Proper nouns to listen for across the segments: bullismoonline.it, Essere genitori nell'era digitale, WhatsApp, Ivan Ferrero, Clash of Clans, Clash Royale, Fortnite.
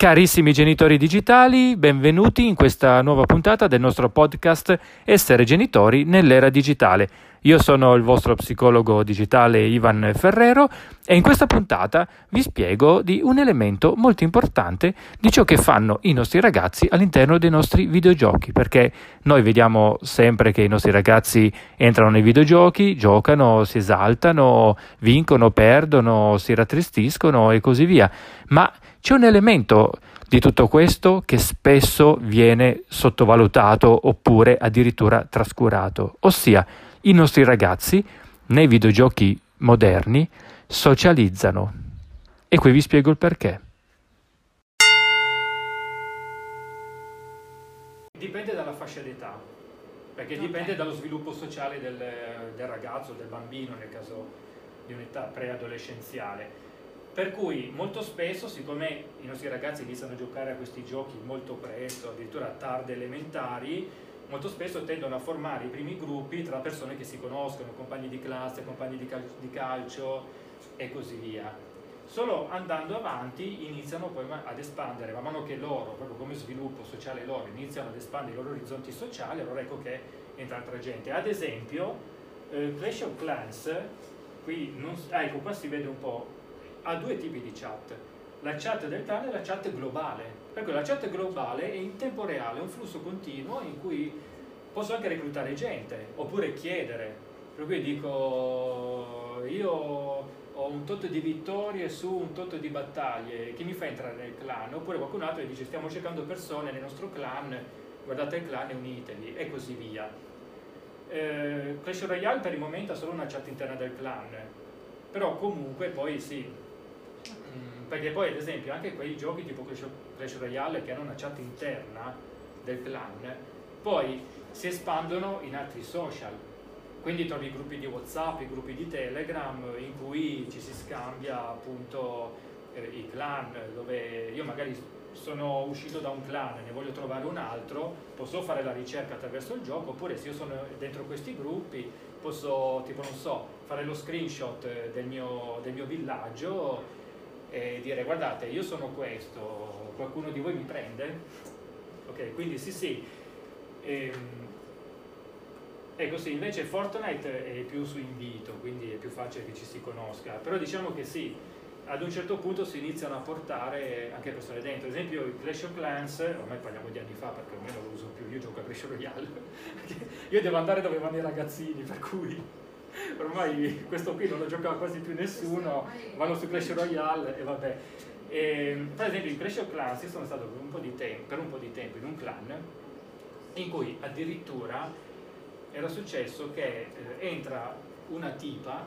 Carissimi genitori digitali, benvenuti in questa nuova puntata del nostro podcast Essere genitori nell'era digitale. Io sono il vostro psicologo digitale Ivan Ferrero e in questa puntata vi spiego di un elemento molto importante di ciò che fanno i nostri ragazzi all'interno dei nostri videogiochi, perché noi vediamo sempre che i nostri ragazzi entrano nei videogiochi, giocano, si esaltano, vincono, perdono, si rattristiscono e così via, ma c'è un elemento di tutto questo che spesso viene sottovalutato oppure addirittura trascurato, ossia i nostri ragazzi nei videogiochi moderni socializzano. E qui vi spiego il perché. Dipende dalla fascia d'età, perché dipende dallo sviluppo sociale del ragazzo, del bambino nel caso di un'età preadolescenziale. Per cui molto spesso, siccome i nostri ragazzi iniziano a giocare a questi giochi molto presto, addirittura a tarde elementari, molto spesso tendono a formare i primi gruppi tra persone che si conoscono, compagni di classe, compagni di calcio e così via. Solo andando avanti iniziano poi ad espandere, man mano che loro, proprio come sviluppo sociale loro, iniziano ad espandere i loro orizzonti sociali, allora ecco che entra altra gente. Ad esempio, Clash of Clans, qui non, ecco qua si vede un po', ha due tipi di chat, la chat del clan e la chat globale. Perché la chat globale è in tempo reale, è un flusso continuo in cui posso anche reclutare gente, oppure chiedere. Per cui dico, io ho un tot di vittorie su un tot di battaglie, chi mi fa entrare nel clan? Oppure qualcun altro dice, stiamo cercando persone nel nostro clan, guardate il clan e unitevi, e così via. Clash Royale per il momento ha solo una chat interna del clan, però comunque poi sì. Perché poi ad esempio anche quei giochi tipo Clash Royale che hanno una chat interna del clan poi si espandono in altri social, quindi trovi i gruppi di WhatsApp, i gruppi di Telegram in cui ci si scambia appunto i clan, dove io magari sono uscito da un clan e ne voglio trovare un altro, posso fare la ricerca attraverso il gioco, oppure se io sono dentro questi gruppi posso tipo non so fare lo screenshot del mio villaggio e dire guardate io sono questo, qualcuno di voi mi prende? Ok, quindi sì è così. Invece Fortnite è più su invito, quindi è più facile che ci si conosca, però diciamo che sì, ad un certo punto si iniziano a portare anche persone dentro. Ad esempio il Clash of Clans, ormai parliamo di anni fa perché ormai non lo uso più, io gioco a Clash Royale io devo andare dove vanno i ragazzini, per cui ormai questo qui non lo giocava quasi più nessuno, vanno su Clash Royale e vabbè. Per esempio in Clash of Clans sono stato per un po' di tempo in un clan in cui addirittura era successo che entra una tipa,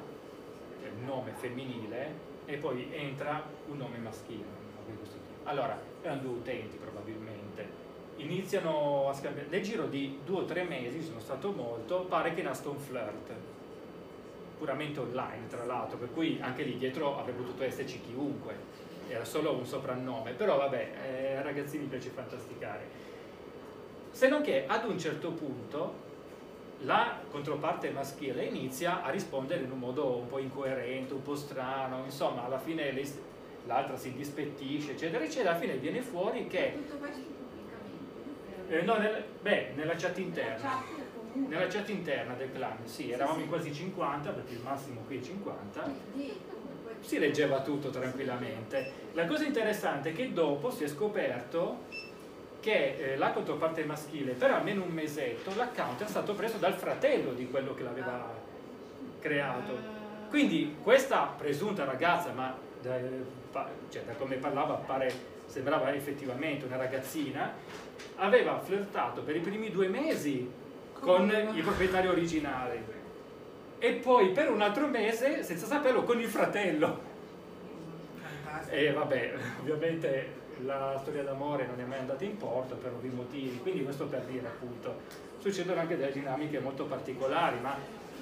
nome femminile, e poi entra un nome maschile. Allora, erano due utenti probabilmente. Iniziano a scambiare, nel giro di 2 o 3 mesi, sono stato molto, pare che nasca un flirt. Puramente online tra l'altro, per cui anche lì dietro avrebbe potuto esserci chiunque, era solo un soprannome, però vabbè, ragazzini piace fantasticare. Se non che ad un certo punto la controparte maschile inizia a rispondere in un modo un po' incoerente, un po' strano, insomma alla fine l'altra si indispettisce eccetera eccetera, alla fine viene fuori che... no, nella chat interna. Nella chat interna del clan, sì, eravamo in quasi 50, perché il massimo qui è 50, si leggeva tutto tranquillamente. La cosa interessante è che dopo si è scoperto che la controparte maschile, per almeno un mesetto, l'account è stato preso dal fratello di quello che l'aveva creato. Quindi questa presunta ragazza, ma da come parlava sembrava effettivamente una ragazzina, aveva flirtato per i primi 2 mesi con il proprietario originale e poi per un altro mese, senza saperlo, con il fratello. E vabbè, ovviamente la storia d'amore non è mai andata in porto per ovvi motivi, quindi questo per dire appunto, succedono anche delle dinamiche molto particolari, ma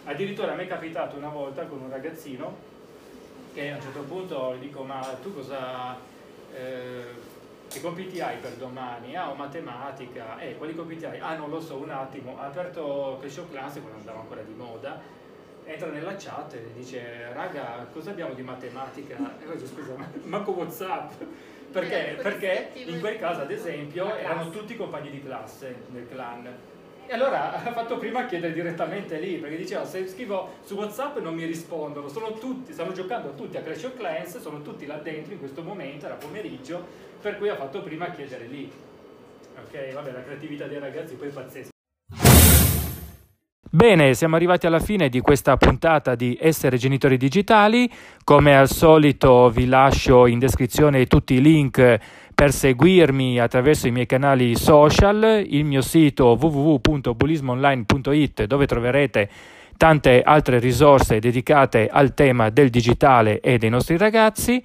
addirittura a me è capitato una volta con un ragazzino che a un certo punto gli dico, ma tu cosa... che compiti hai per domani? Ho matematica. Quali compiti hai? Non lo so, un attimo. Ha aperto Clash of Clans quando andava ancora di moda, entra nella chat e dice, raga, cosa abbiamo di matematica? E io dico, scusa, manco WhatsApp. Perché in quel caso, ad esempio, erano tutti compagni di classe del clan. E allora ha fatto prima a chiedere direttamente lì, perché diceva: se scrivo su WhatsApp non mi rispondono, sono tutti, stanno giocando tutti a Clash of Clans, sono tutti là dentro in questo momento, era pomeriggio, per cui ha fatto prima a chiedere lì. Ok, vabbè, la creatività dei ragazzi poi è pazzesca. Bene, siamo arrivati alla fine di questa puntata di Essere Genitori Digitali. Come al solito vi lascio in descrizione tutti i link per seguirmi attraverso i miei canali social, il mio sito www.bullismoonline.it, dove troverete tante altre risorse dedicate al tema del digitale e dei nostri ragazzi.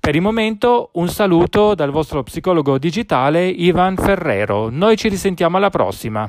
Per il momento un saluto dal vostro psicologo digitale Ivan Ferrero. Noi ci risentiamo alla prossima.